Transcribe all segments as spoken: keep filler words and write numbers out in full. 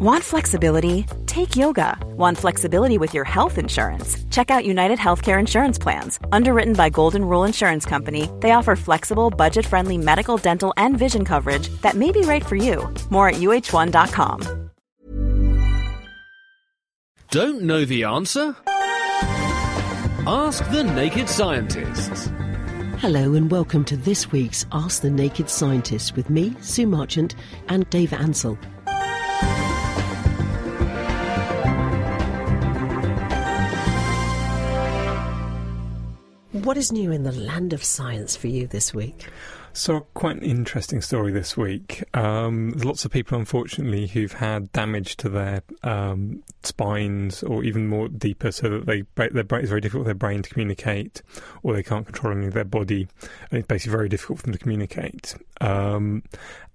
Want flexibility? Take yoga. Want flexibility with your health insurance? Check out United Healthcare Insurance Plans. Underwritten by Golden Rule Insurance Company, they offer flexible, budget-friendly medical, dental, and vision coverage that may be right for you. More at U H one dot com. Don't know the answer? Ask the Naked Scientists. Hello and welcome to this week's Ask the Naked Scientists with me, Sue Marchant, and Dave Ansell. What is new in the land of science for you this week? So, quite an interesting story this week. Um, there's lots of people, unfortunately, who've had damage to their um, spines, or even more deeper, so that they their brain, it's very difficult for their brain to communicate, or they can't control any of their body, and it's basically very difficult for them to communicate. Um,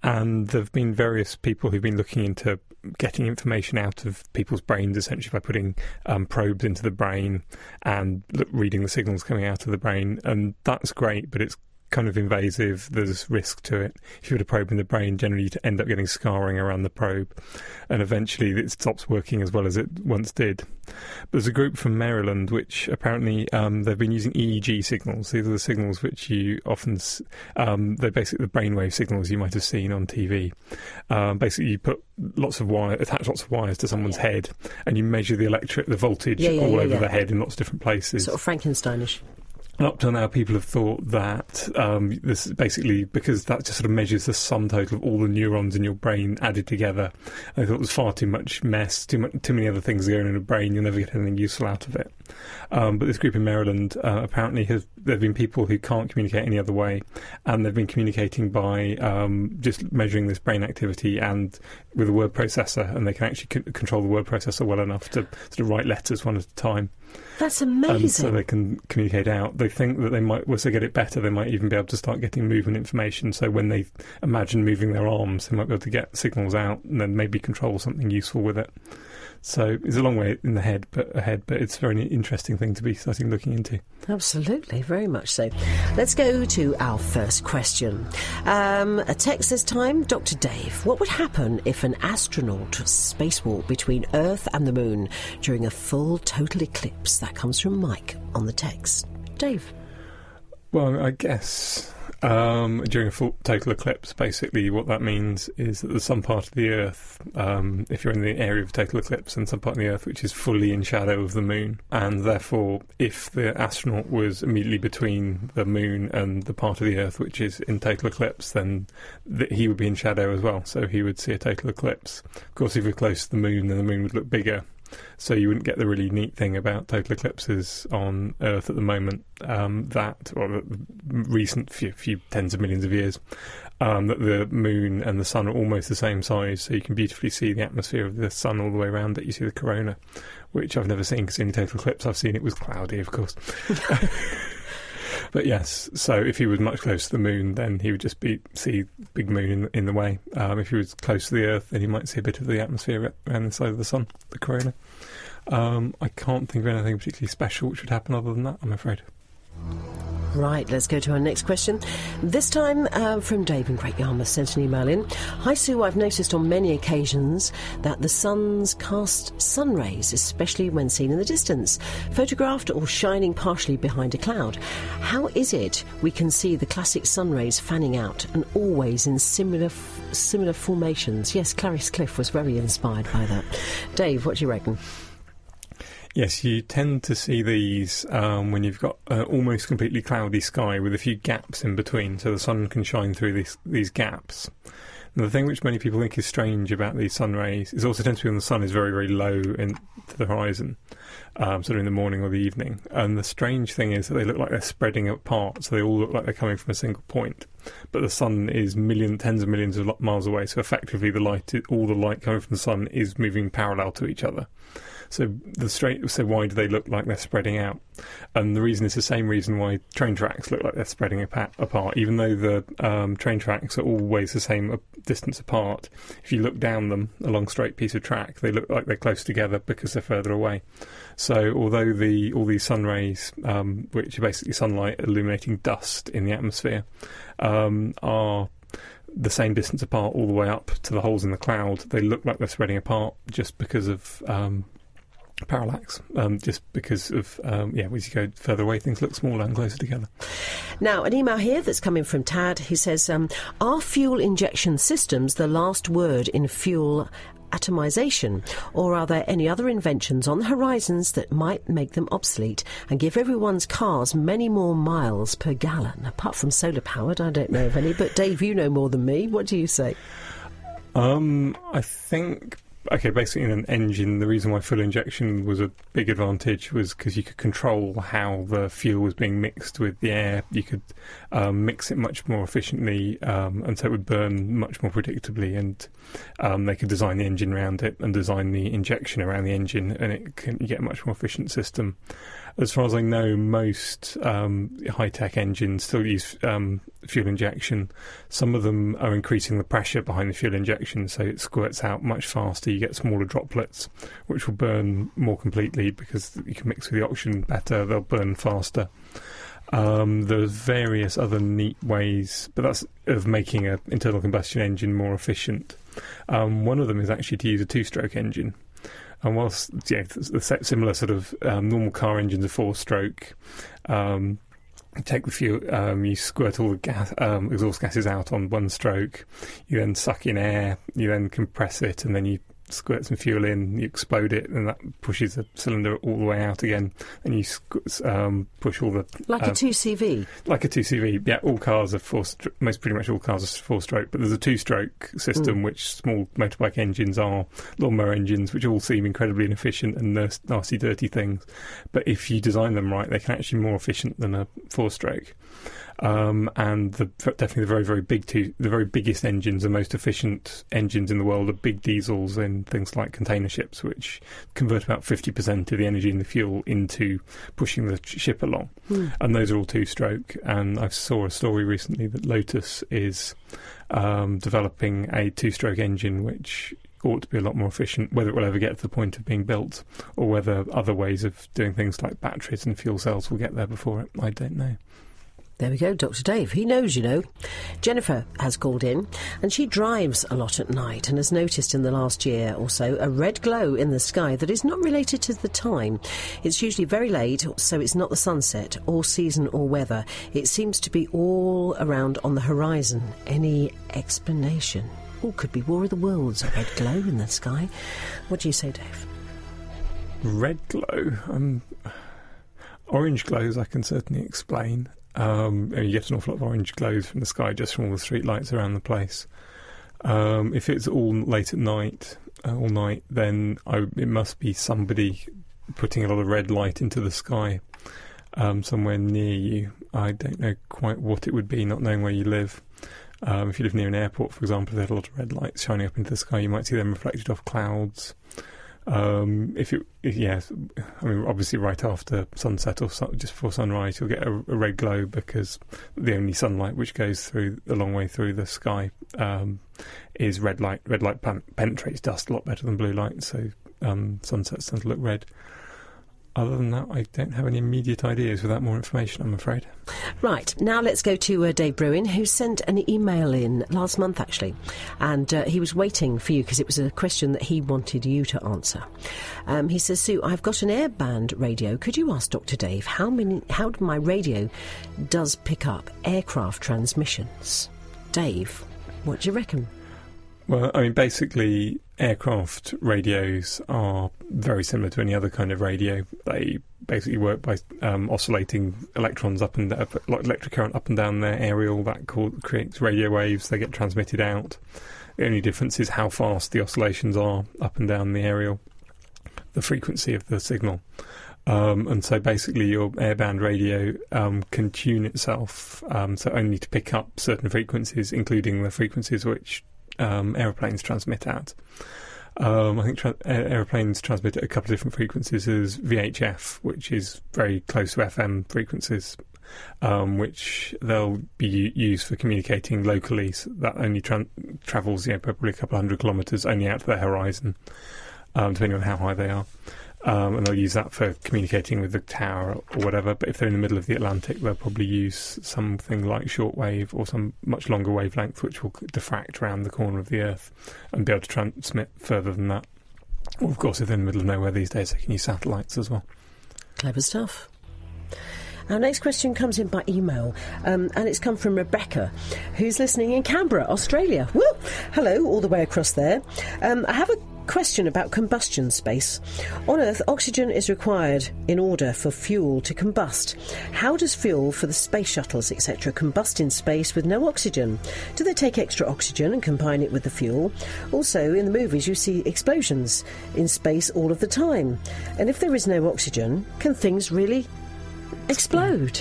and there have been various people who've been looking into getting information out of people's brains, essentially by putting um, probes into the brain and look, reading the signals coming out of the brain. And that's great, but it's kind of invasive. There's risk to it. If you were to probe in the brain, generally you'd end up getting scarring around the probe, and eventually it stops working as well as it once did. But there's a group from Maryland which apparently um, they've been using E E G signals. These are the signals which you often um, they're basically the brainwave signals you might have seen on T V. Um, basically, you put lots of wire, attach lots of wires to someone's yeah. head, and you measure the electric, the voltage yeah, yeah, all yeah, over yeah. the head in lots of different places. Sort of Frankensteinish. And up till now, people have thought that um, this is basically because that just sort of measures the sum total of all the neurons in your brain added together. And they thought it was far too much mess, too much, too many other things going on in the brain. You'll never get anything useful out of it. Um, but this group in Maryland uh, apparently has there have been people who can't communicate any other way, and they've been communicating by um, just measuring this brain activity and with a word processor, and they can actually c- control the word processor well enough to sort of write letters one at a time. That's amazing. And so they can communicate out. They think that they might, once they get it better, they might even be able to start getting movement information. So when they imagine moving their arms, they might be able to get signals out and then maybe control something useful with it. So it's a long way in the head, but ahead, but it's a very interesting thing to be starting looking into. Absolutely, very much so. Let's go to our first question. Um, a text this time, Doctor Dave. What would happen if an astronaut spacewalked between Earth and the Moon during a full total eclipse? That comes from Mike on the text. Dave. Well, I guess um, during a full total eclipse, basically what that means is that there's some part of the Earth, um, if you're in the area of total eclipse, and some part of the Earth which is fully in shadow of the Moon, and therefore if the astronaut was immediately between the Moon and the part of the Earth which is in total eclipse, then th- he would be in shadow as well, so he would see a total eclipse. Of course, if you're close to the Moon, then the Moon would look bigger. So you wouldn't get the really neat thing about total eclipses on Earth at the moment, um, that, or recent few, few tens of millions of years, um, that the Moon and the Sun are almost the same size, so you can beautifully see the atmosphere of the Sun all the way around it. You see the corona, which I've never seen, because in total eclipse I've seen it was cloudy, of course. But yes, so if he was much closer to the Moon, then he would just be see big Moon in, in the way. Um, if he was close to the Earth, then he might see a bit of the atmosphere around the side of the Sun, the corona. Um, I can't think of anything particularly special which would happen other than that, I'm afraid. Right, let's go to our next question. This time uh, from Dave in Great Yarmouth sent an email in. Hi Sue, I've noticed on many occasions that the sun's cast sun rays, especially when seen in the distance, photographed or shining partially behind a cloud. How is it we can see the classic sun rays fanning out and always in similar f- similar formations? Yes, Clarice Cliff was very inspired by that. Dave, what do you reckon? Yes, you tend to see these um, when you've got an almost completely cloudy sky with a few gaps in between, so the sun can shine through these, these gaps. And the thing which many people think is strange about these sun rays is also tends to be when the sun is very, very low in, to the horizon, um, sort of in the morning or the evening. And the strange thing is that they look like they're spreading apart, so they all look like they're coming from a single point. But the sun is million, tens of millions of miles away, so effectively the light, all the light coming from the sun is moving parallel to each other. So the straight. So why do they look like they're spreading out? And the reason is the same reason why train tracks look like they're spreading apart. Even though the um, train tracks are always the same distance apart, if you look down them, a long straight piece of track, they look like they're close together because they're further away. So although the all these sun rays, um, which are basically sunlight illuminating dust in the atmosphere, um, are... the same distance apart all the way up to the holes in the cloud. They look like they're spreading apart just because of um, parallax, um, just because of, um, yeah, as you go further away, things look smaller and closer together. Now, an email here that's coming from Tad, who says, um, are fuel injection systems the last word in fuel atomization, or are there any other inventions on the horizons that might make them obsolete and give everyone's cars many more miles per gallon? Apart from solar powered, I don't know of any, but Dave, you know more than me. What do you say? Um, I think, okay, basically in an engine, the reason why fuel injection was a big advantage was because you could control how the fuel was being mixed with the air. You could um, mix it much more efficiently, um, and so it would burn much more predictably, and um, they could design the engine around it and design the injection around the engine, and it can get a much more efficient system. As far as I know, most um, high-tech engines still use um, fuel injection. Some of them are increasing the pressure behind the fuel injection, so it squirts out much faster. You get smaller droplets, which will burn more completely because you can mix with the oxygen better. They'll burn faster. Um, there's various other neat ways, but that's of making an internal combustion engine more efficient. Um, one of them is actually to use a two-stroke engine. And whilst yeah, the similar sort of um, normal car engines are four-stroke, um, you take the fuel, um, you squirt all the gas, um, exhaust gases out on one stroke, you then suck in air, you then compress it, and then you squirt some fuel in, you explode it, and that pushes the cylinder all the way out again, and you um, push all the... Like uh, a two C V? Like a two C V, yeah. All cars are four-stroke, most pretty much all cars are four-stroke, but there's a two-stroke system, mm. which small motorbike engines are, lawnmower engines, which all seem incredibly inefficient and nasty, dirty things. But if you design them right, they can actually be more efficient than a four-stroke. Um, and the, definitely the very, very big, two, the very biggest engines, the most efficient engines in the world are big diesels in things like container ships, which convert about fifty percent of the energy in the fuel into pushing the ship along. Mm. And those are all two-stroke. And I saw a story recently that Lotus is um, developing a two-stroke engine, which ought to be a lot more efficient. Whether it will ever get to the point of being built, or whether other ways of doing things like batteries and fuel cells will get there before it, I don't know. There we go, Doctor Dave. He knows, you know. Jennifer has called in, and she drives a lot at night and has noticed in the last year or so a red glow in the sky that is not related to the time. It's usually very late, so it's not the sunset or season or weather. It seems to be all around on the horizon. Any explanation? Or could be War of the Worlds, a red glow in the sky. What do you say, Dave? Red glow? Um, orange glows I can certainly explain. Um, and you get an awful lot of orange glows from the sky just from all the street lights around the place. Um, if it's all late at night, uh, all night, then I, it must be somebody putting a lot of red light into the sky um, somewhere near you. I don't know quite what it would be, not knowing where you live. Um, if you live near an airport, for example, if they had a lot of red lights shining up into the sky, you might see them reflected off clouds. Um, if it, if, yeah, I mean, obviously, right after sunset or su- just before sunrise, you'll get a, a red glow because the only sunlight which goes through a long way through the sky um, is red light. Red light pen- penetrates dust a lot better than blue light, so um, sunsets tend to look red. Other than that, I don't have any immediate ideas without more information, I'm afraid. Right. Now let's go to uh, Dave Bruin, who sent an email in last month, actually. And uh, he was waiting for you because it was a question that he wanted you to answer. Um, he says, Sue, I've got an airband radio. Could you ask Doctor Dave how many, how my radio does pick up aircraft transmissions? Dave, what do you reckon? Well, I mean, basically, aircraft radios are very similar to any other kind of radio. They basically work by um, oscillating electrons up and uh, electric current up and down their aerial. That creates radio waves. They get transmitted out. The only difference is how fast the oscillations are up and down the aerial, the frequency of the signal. Um, and so basically your airband radio um, can tune itself um, so only to pick up certain frequencies, including the frequencies which Um, aeroplanes transmit at. Um, I think tra- aeroplanes transmit at a couple of different frequencies. There's V H F, which is very close to F M frequencies, um, which they'll be u- used for communicating locally. So that only tra- travels, you know, probably a couple hundred kilometres only out to the horizon, um, depending on how high they are. um, and they'll use that for communicating with the tower or whatever. But if they're in the middle of the Atlantic, they'll probably use something like shortwave or some much longer wavelength, which will diffract around the corner of the Earth and be able to transmit further than that. Or, of course, if they're in the middle of nowhere these days, they can use satellites as well. Clever stuff. Our next question comes in by email, um, and it's come from Rebecca, who's listening in Canberra, Australia. Woo! Hello, all the way across there. Um, I have a question about combustion space. On Earth, oxygen is required in order for fuel to combust. How does fuel for the space shuttles, et cetera, combust in space with no oxygen? Do they take extra oxygen and combine it with the fuel? Also, in the movies, you see explosions in space all of the time. And if there is no oxygen, can things really explode?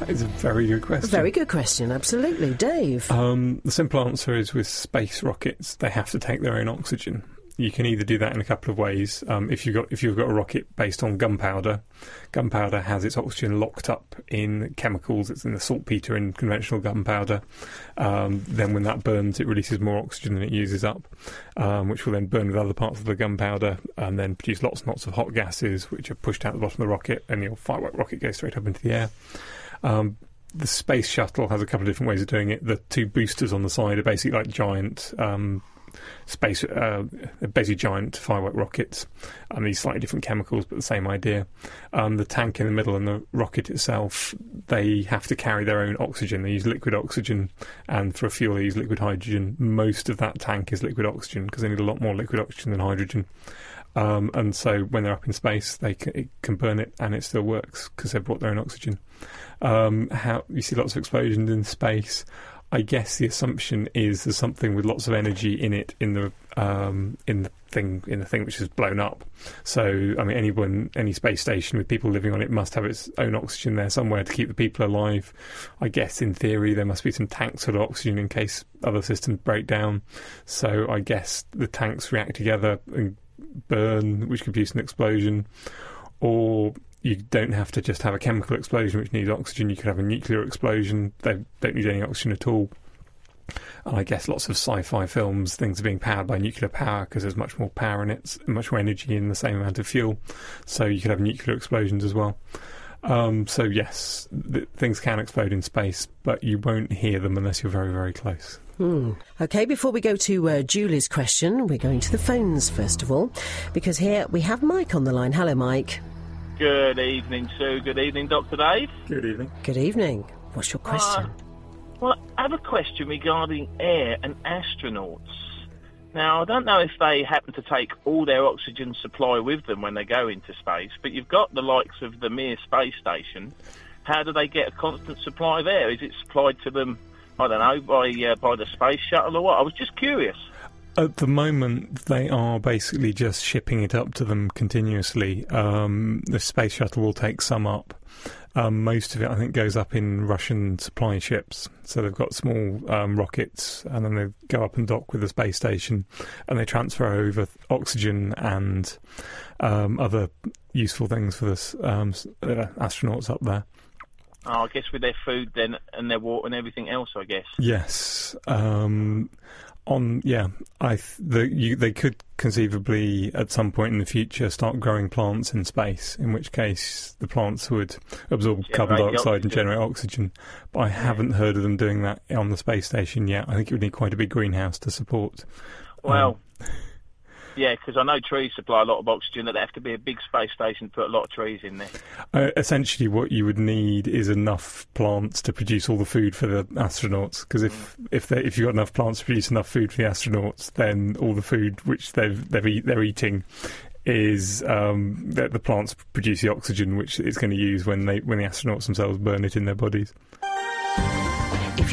That is a very good question. A very good question, absolutely. Dave? Um, the simple answer is with space rockets, they have to take their own oxygen. You can either do that in a couple of ways. Um, if you've got if you've got a rocket based on gunpowder, gunpowder has its oxygen locked up in chemicals. It's in the saltpetre in conventional gunpowder. Um, then when that burns, it releases more oxygen than it uses up, um, which will then burn with other parts of the gunpowder and then produce lots and lots of hot gases, which are pushed out the bottom of the rocket, and your firework rocket goes straight up into the air. Um, The space shuttle has a couple of different ways of doing it. The two boosters on the side are basically like giant um, space, uh, basically giant firework rockets. Um, these slightly different chemicals, but the same idea. Um, the tank in the middle and the rocket itself, they have to carry their own oxygen. They use liquid oxygen, and for a fuel they use liquid hydrogen. Most of that tank is liquid oxygen because they need a lot more liquid oxygen than hydrogen. Um, and so when they're up in space, they can, it can burn it and it still works because they've brought their own oxygen. Um, how you see lots of explosions in space. I guess the assumption is there's something with lots of energy in it in the um, in the thing in the thing which is blown up. So I mean, anyone, any space station with people living on it must have its own oxygen there somewhere to keep the people alive. I guess in theory there must be some tanks full of oxygen in case other systems break down. So I guess the tanks react together and burn, which could produce an explosion. Or you don't have to just have a chemical explosion which needs oxygen. You could have a nuclear explosion. They don't need any oxygen at all. And I guess lots of sci-fi films, things are being powered by nuclear power because there's much more power in it, much more energy in the same amount of fuel. So you could have nuclear explosions as well. Um, so yes, th- things can explode in space, but you won't hear them unless you're very, very close. Hmm. OK, before we go to uh, Julie's question, we're going to the phones first of all, because here we have Mike on the line. Hello, Mike. Good evening, Sue. Good evening, Doctor Dave. Good evening. Good evening. What's your question? Uh, well, I have a question regarding air and astronauts. Now, I don't know if they happen to take all their oxygen supply with them when they go into space, but you've got the likes of the Mir space station. How do they get a constant supply there? Is it supplied to them, I don't know, by uh, by the space shuttle or what? I was just curious. At the moment, they are basically just shipping it up to them continuously. Um, the space shuttle will take some up. Um, most of it, I think, goes up in Russian supply ships. So they've got small um, rockets, and then they go up and dock with the space station, and they transfer over oxygen and um, other useful things for the um, astronauts up there. Oh, I guess with their food then and their water and everything else, I guess. Yes. Um, on yeah, I th- the, you, they could conceivably at some point in the future start growing plants in space, in which case the plants would absorb generate carbon dioxide and generate oxygen. But I haven't heard of them doing that on the space station yet. I think it would need quite a big greenhouse to support. Well... Um, Yeah, because I know trees supply a lot of oxygen, that they have to be a big space station to put a lot of trees in there. Uh, essentially, what you would need is enough plants to produce all the food for the astronauts, because if mm. if, if you've got enough plants to produce enough food for the astronauts, then all the food which they've, they've eat, they're eating is um, that the plants produce the oxygen which it's going to use when they when the astronauts themselves burn it in their bodies. If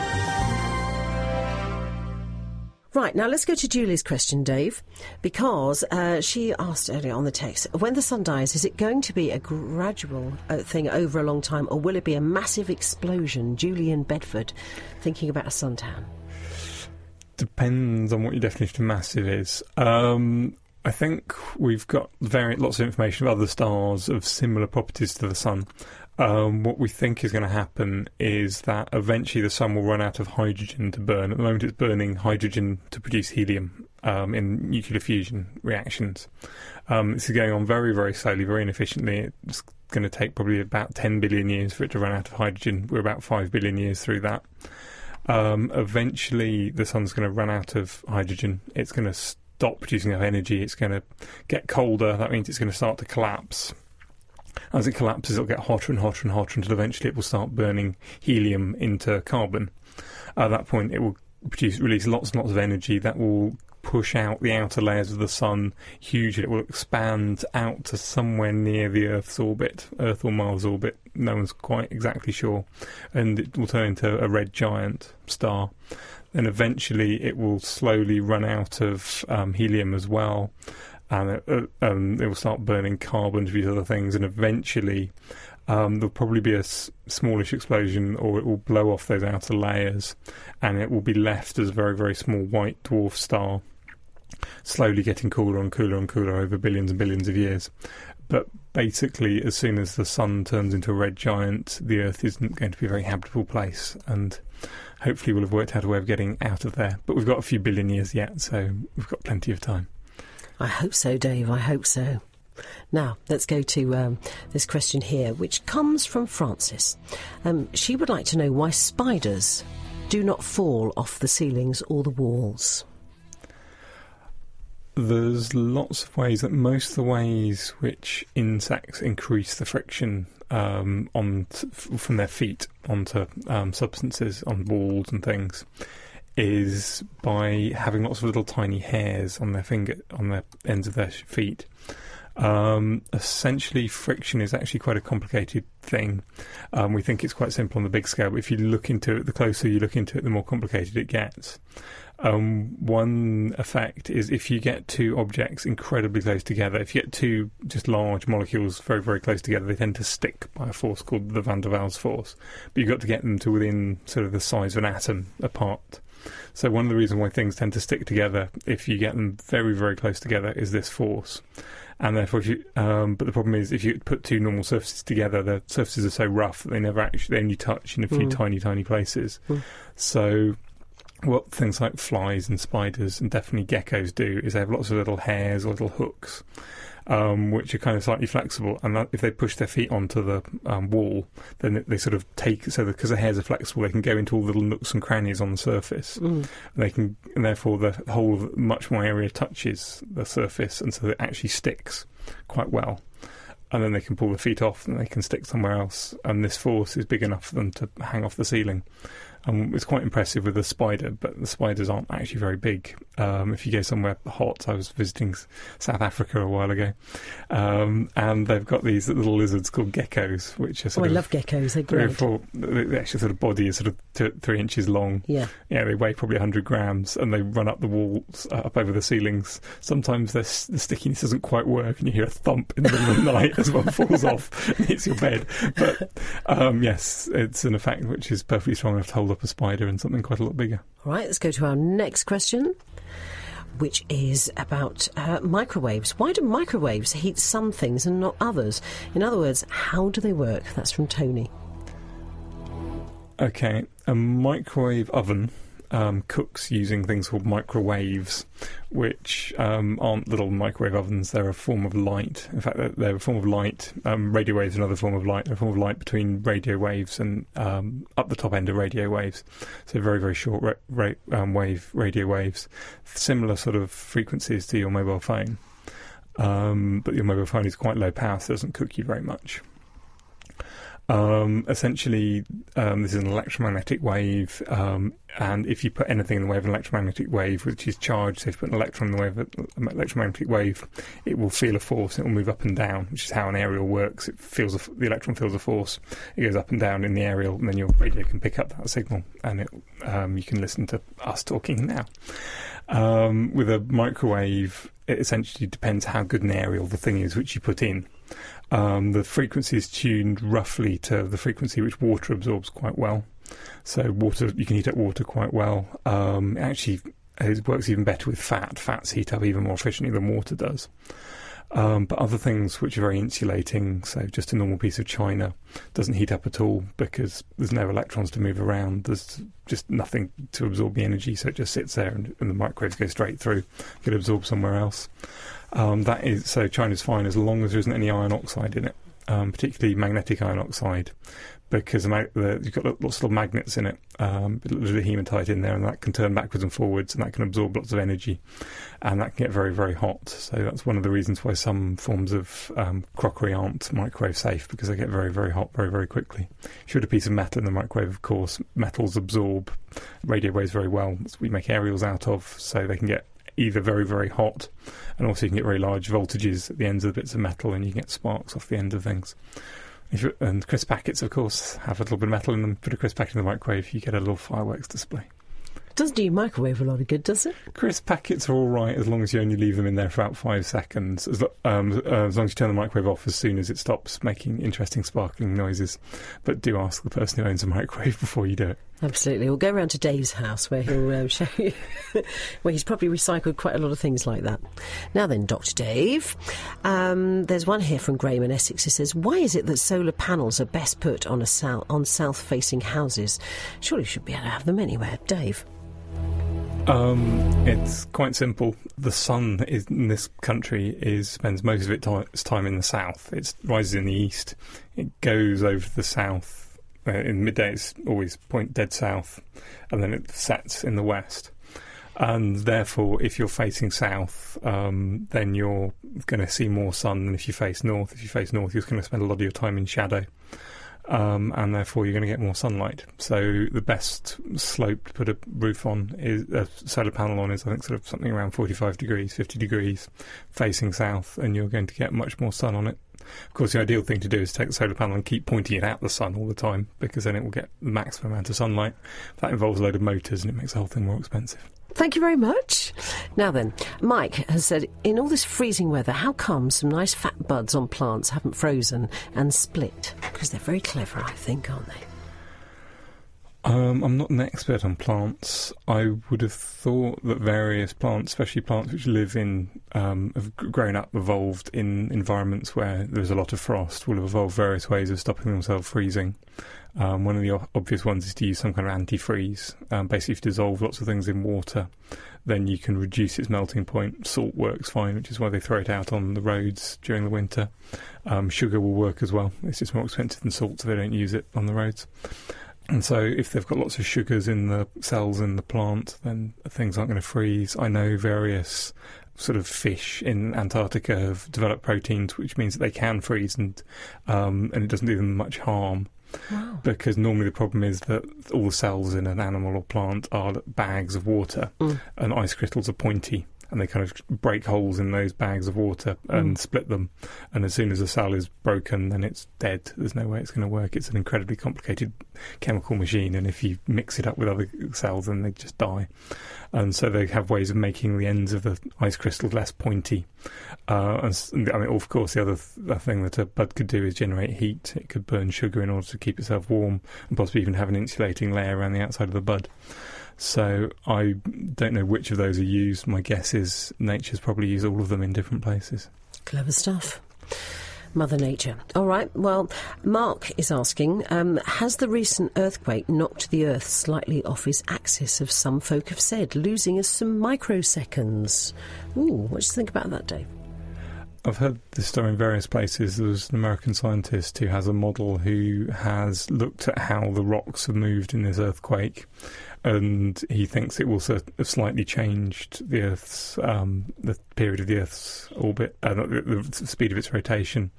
Right, now let's go to Julie's question, Dave, because uh, she asked earlier on the text, when the sun dies, is it going to be a gradual uh, thing over a long time, or will it be a massive explosion? Julie in Bedford, thinking about a suntan. Depends on what your definition of massive is. Um, I think we've got very, lots of information of other stars of similar properties to the sun. Um, what we think is going to happen is that eventually the sun will run out of hydrogen to burn. At the moment it's burning hydrogen to produce helium um, in nuclear fusion reactions. Um, this is going on very, very slowly, very inefficiently. It's going to take probably about ten billion years for it to run out of hydrogen. We're about five billion years through that. Um, eventually the sun's going to run out of hydrogen. It's going to stop producing enough energy. It's going to get colder. That means it's going to start to collapse. As it collapses, it'll get hotter and hotter and hotter until eventually it will start burning helium into carbon. At that point, it will produce, release lots and lots of energy that will push out the outer layers of the sun hugely. It will expand out to somewhere near the Earth's orbit, Earth or Mars orbit. No one's quite exactly sure. And it will turn into a red giant star. Then eventually it will slowly run out of um, helium as well. And it, uh, um, it will start burning carbon to these other things, and eventually um, there'll probably be a s- smallish explosion, or it will blow off those outer layers, and it will be left as a very, very small white dwarf star, slowly getting cooler and cooler and cooler over billions and billions of years. But basically, as soon as the sun turns into a red giant, the Earth isn't going to be a very habitable place, and hopefully we'll have worked out a way of getting out of there. But we've got a few billion years yet, so we've got plenty of time. I hope so, Dave. I hope so. Now, let's go to um, this question here, which comes from Frances. Um, she would like to know why spiders do not fall off the ceilings or the walls. There's lots of ways, that most of the ways which insects increase the friction um, on t- from their feet onto um, substances, on walls and things, is by having lots of little tiny hairs on their finger, on the ends of their feet. Um, essentially, friction is actually quite a complicated thing. Um, we think it's quite simple on the big scale, but if you look into it, the closer you look into it, the more complicated it gets. Um, one effect is if you get two objects incredibly close together, if you get two just large molecules very, very close together, they tend to stick by a force called the van der Waals force. But you've got to get them to within sort of the size of an atom apart. So one of the reasons why things tend to stick together, if you get them very, very close together, is this force. And therefore, if you, um, but the problem is if you put two normal surfaces together, the surfaces are so rough that they never actually, they only touch in a few mm. tiny, tiny places. Mm. So what things like flies and spiders and definitely geckos do is they have lots of little hairs or little hooks, um, which are kind of slightly flexible. And that, if they push their feet onto the um, wall, then they sort of take, so because the hairs are flexible, they can go into all the little nooks and crannies on the surface. Mm. And they can, and therefore the whole of much more area touches the surface, and so it actually sticks quite well. And then they can pull their feet off and they can stick somewhere else. And this force is big enough for them to hang off the ceiling. Um, it's quite impressive with a spider, but the spiders aren't actually very big. Um, if you go somewhere hot, I was visiting South Africa a while ago, um, and they've got these little lizards called geckos, which are sort oh, of... I love geckos, they're great. Four, the actual sort of body is sort of two, three inches long. Yeah. Yeah, they weigh probably one hundred grams, and they run up the walls, uh, up over the ceilings. Sometimes the stickiness doesn't quite work, and you hear a thump in the middle of the night as one falls off and hits your bed. But, um, yes, it's an effect which is perfectly strong enough to hold up a spider and something quite a lot bigger. All right, let's go to our next question, which is about uh, microwaves. Why do microwaves heat some things and not others? In other words, how do they work? That's from Tony. Okay, a microwave oven um, cooks using things called microwaves, which um, aren't little microwave ovens. They're a form of light. In fact, they're, they're a form of light. Um, radio waves are another form of light. They're a form of light between radio waves and um, up the top end of radio waves. So very, very short ra- ra- um, wave radio waves. Similar sort of frequencies to your mobile phone. Um, but your mobile phone is quite low power, so it doesn't cook you very much. Um, essentially, um, this is an electromagnetic wave, um, and if you put anything in the way of an electromagnetic wave, which is charged, so if you put an electron in the way of an electromagnetic wave, it will feel a force, and it will move up and down, which is how an aerial works. It feels a, the electron feels a force, it goes up and down in the aerial, and then your radio can pick up that signal, and it, um, you can listen to us talking now. Um, with a microwave, it essentially depends how good an aerial the thing is which you put in. Um, the frequency is tuned roughly to the frequency which water absorbs quite well. So water, you can heat up water quite well. Um, it actually it works even better with fat. Fats heat up even more efficiently than water does. Um, but other things which are very insulating, so just a normal piece of china, doesn't heat up at all because there's no electrons to move around. There's just nothing to absorb the energy, so it just sits there and, and the microwaves go straight through, get absorbed somewhere else. Um, that is, so china's fine as long as there isn't any iron oxide in it, um, particularly magnetic iron oxide, because the, the, you've got lots of little magnets in it, um, a little bit of hematite in there, and that can turn backwards and forwards, and that can absorb lots of energy, and that can get very, very hot. So that's one of the reasons why some forms of um, crockery aren't microwave safe, because they get very, very hot very, very quickly. If you put a piece of metal in the microwave, of course, metals absorb radio waves very well. That's what we make aerials out of, so they can get either very, very hot, and also you can get very large voltages at the ends of the bits of metal, and you can get sparks off the end of things. If you, and crisp packets, of course, have a little bit of metal in them. Put a crisp packet in the microwave, you get a little fireworks display. It doesn't do your microwave a lot of good, does it? Crisp packets are all right as long as you only leave them in there for about five seconds, as, um, uh, as long as you turn the microwave off as soon as it stops making interesting sparkling noises. But do ask the person who owns a microwave before you do it. Absolutely. We'll go round to Dave's house where he'll um, show you where he's probably recycled quite a lot of things like that. Now then, Doctor Dave, um, there's one here from Graham in Essex who says, why is it that solar panels are best put on, a sal- on south-facing houses? Surely you should be able to have them anywhere. Dave? Um, it's quite simple. The sun is, in this country is spends most of its time in the south. It rises in the east. It goes over to the south. Uh, in midday it's always point dead south, and then it sets in the west, and therefore if you're facing south, um, then you're going to see more sun than if you face north. If you face north, you're going to spend a lot of your time in shadow, um, and therefore you're going to get more sunlight. So the best slope to put a roof on, is a solar panel on, is I think sort of something around forty-five degrees, fifty degrees facing south, and you're going to get much more sun on it. Of course, the ideal thing to do is take the solar panel and keep pointing it at the sun all the time, because then it will get the maximum amount of sunlight. That involves a load of motors, and it makes the whole thing more expensive. Thank you very much. Now then, Mike has said, in all this freezing weather, how come some nice fat buds on plants haven't frozen and split? Because they're very clever, I think, aren't they? Um, I'm not an expert on plants. I would have thought that various plants, especially plants which live in, um, have grown up, evolved in environments where there's a lot of frost, will have evolved various ways of stopping themselves freezing. Um, one of the o- obvious ones is to use some kind of antifreeze. Um, basically, if you dissolve lots of things in water, then you can reduce its melting point. Salt works fine, which is why they throw it out on the roads during the winter. Um, sugar will work as well. It's just more expensive than salt, so they don't use it on the roads. And so if they've got lots of sugars in the cells in the plant, then things aren't going to freeze. I know various sort of fish in Antarctica have developed proteins, which means that they can freeze, and um, and it doesn't do them much harm. Wow. Because normally the problem is that all the cells in an animal or plant are bags of water, mm. and ice crystals are pointy, and they kind of break holes in those bags of water and mm. split them. And as soon as a cell is broken, then it's dead. There's no way it's going to work. It's an incredibly complicated chemical machine, and if you mix it up with other cells, then they just die. And so they have ways of making the ends of the ice crystal less pointy. Uh, and I mean, of course, the other th- the thing that a bud could do is generate heat. It could burn sugar in order to keep itself warm, and possibly even have an insulating layer around the outside of the bud. So I don't know which of those are used. My guess is nature's probably used all of them in different places. Clever stuff. Mother Nature. All right, well, Mark is asking, um, has the recent earthquake knocked the Earth slightly off its axis, as some folk have said, losing us some microseconds? Ooh, what do you think about that, Dave? I've heard this story in various places. There's an American scientist who has a model who has looked at how the rocks have moved in this earthquake, and he thinks it will sort of slightly changed the Earth's um, the period of the Earth's orbit, uh, the, the speed of its rotation.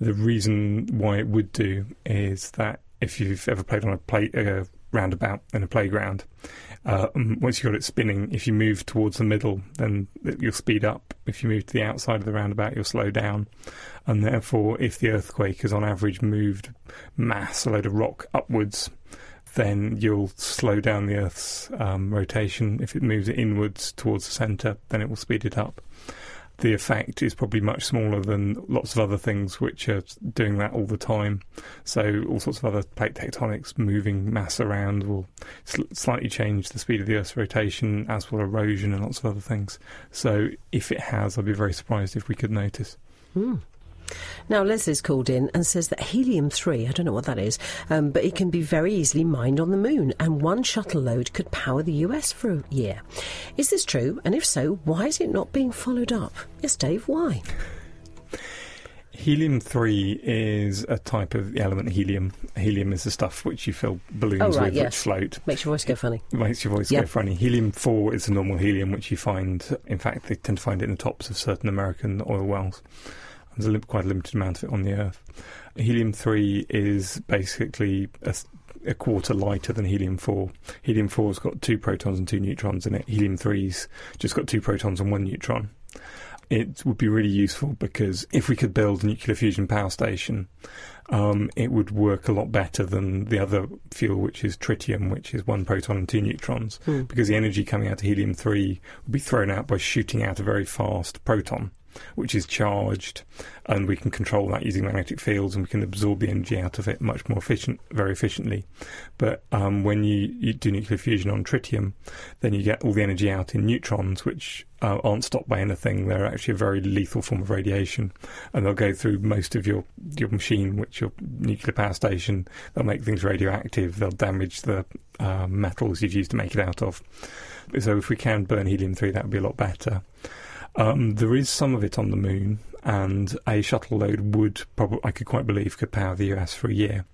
The reason why it would do is that if you've ever played on a play, uh, roundabout in a playground, uh, once you've got it spinning, if you move towards the middle, then you'll speed up. If you move to the outside of the roundabout, you'll slow down. And therefore, if the earthquake has on average moved mass, a load of rock, upwards, then you'll slow down the Earth's um, rotation. If it moves it inwards towards the centre, then it will speed it up. The effect is probably much smaller than lots of other things which are doing that all the time. So all sorts of other plate tectonics moving mass around will sl- slightly change the speed of the Earth's rotation, as will erosion and lots of other things. So if it has, I'd be very surprised if we could notice. Mm. Now, Leslie's called in and says that helium three, I don't know what that is, um, but it can be very easily mined on the moon, and one shuttle load could power the U S for a year. Is this true? And if so, why is it not being followed up? Yes, Dave, why? Helium three is a type of element helium. Helium is the stuff which you fill balloons oh, right, with, yes. which float. Makes your voice go funny. It makes your voice yep. go funny. helium four is the normal helium which you find. In fact, they tend to find it in the tops of certain American oil wells. There's a, quite a limited amount of it on the Earth. Helium three is basically a, a quarter lighter than helium four. helium four's got two protons and two neutrons in it. helium three's just got two protons and one neutron. It would be really useful because if we could build a nuclear fusion power station, um, it would work a lot better than the other fuel, which is tritium, which is one proton and two neutrons, mm. because the energy coming out of helium three would be thrown out by shooting out a very fast proton, which is charged, and we can control that using magnetic fields, and we can absorb the energy out of it much more efficient, very efficiently. But um, when you, you do nuclear fusion on tritium, then you get all the energy out in neutrons, which uh, aren't stopped by anything. They're actually a very lethal form of radiation, and they'll go through most of your, your machine, which your nuclear power station. They'll make things radioactive. They'll damage the uh, metals you've used to make it out of. So if we can burn helium three, that would be a lot better. Um, there is some of it on the moon, and a shuttle load would probably, I could quite believe, could power the U S for a year.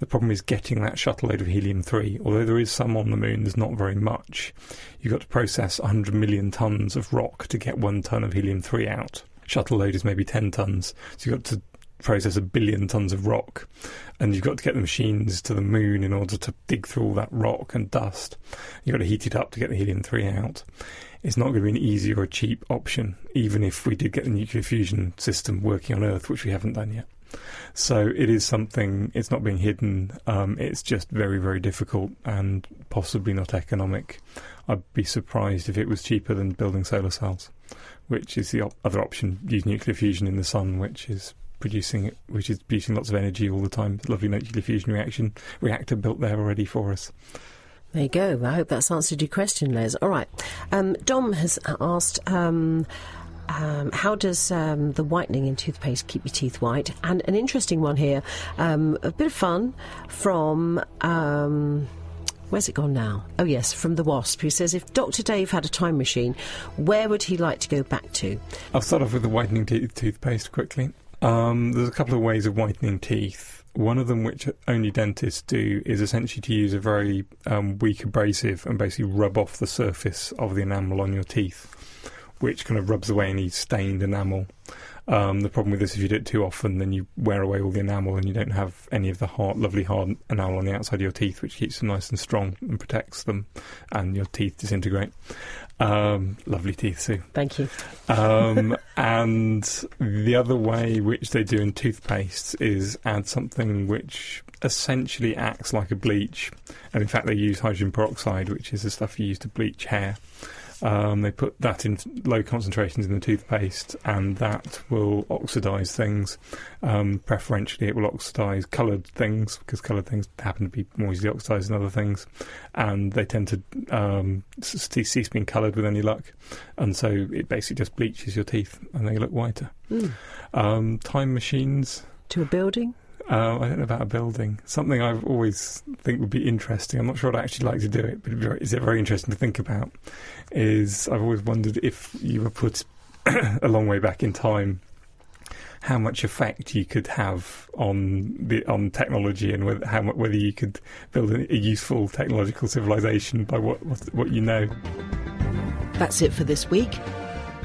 The problem is getting that shuttle load of helium three. Although there is some on the moon, there's not very much. You've got to process one hundred million tonnes of rock to get one tonne of helium three out. Shuttle load is maybe ten tonnes, so you've got to process a billion tonnes of rock, and you've got to get the machines to the moon in order to dig through all that rock and dust. You've got to heat it up to get the helium three out. It's not going to be an easy or a cheap option, even if we did get the nuclear fusion system working on Earth, which we haven't done yet. So it is something, it's not being hidden, um, it's just very, very difficult and possibly not economic. I'd be surprised if it was cheaper than building solar cells, which is the op- other option, use nuclear fusion in the sun, which is... producing which is producing lots of energy all the time. Lovely nuclear fusion reaction reactor built there already for us. There you go. I hope that's answered your question, Les. All right. Um, Dom has asked, um, um, how does um, the whitening in toothpaste keep your teeth white? And an interesting one here, um, a bit of fun from... Um, where's it gone now? Oh, yes, from The Wasp, who says, if Doctor Dave had a time machine, where would he like to go back to? I'll start off with the whitening teeth toothpaste quickly. Um, there's a couple of ways of whitening teeth. One of them, which only dentists do, is essentially to use a very um, weak abrasive and basically rub off the surface of the enamel on your teeth, which kind of rubs away any stained enamel. Um, the problem with this, if you do it too often, then you wear away all the enamel and you don't have any of the hard, lovely hard enamel on the outside of your teeth, which keeps them nice and strong and protects them, and your teeth disintegrate. Um, lovely teeth, Sue. Thank you. Um, and the other way which they do in toothpastes is add something which essentially acts like a bleach. And in fact, they use hydrogen peroxide, which is the stuff you use to bleach hair. Um, they put that in low concentrations in the toothpaste, and that will oxidise things. Um, preferentially, it will oxidise coloured things, because coloured things happen to be more easily oxidised than other things, and they tend to um, cease being coloured with any luck, and so it basically just bleaches your teeth, and they look whiter. Mm. Um, time machines. To a building? Uh, I don't know about a building. Something I always think would be interesting, I'm not sure I'd actually like to do it, but it's very interesting to think about, is I've always wondered if you were put a long way back in time how much effect you could have on the on technology, and whether, how, whether you could build a useful technological civilization by what what you know. That's it for this week.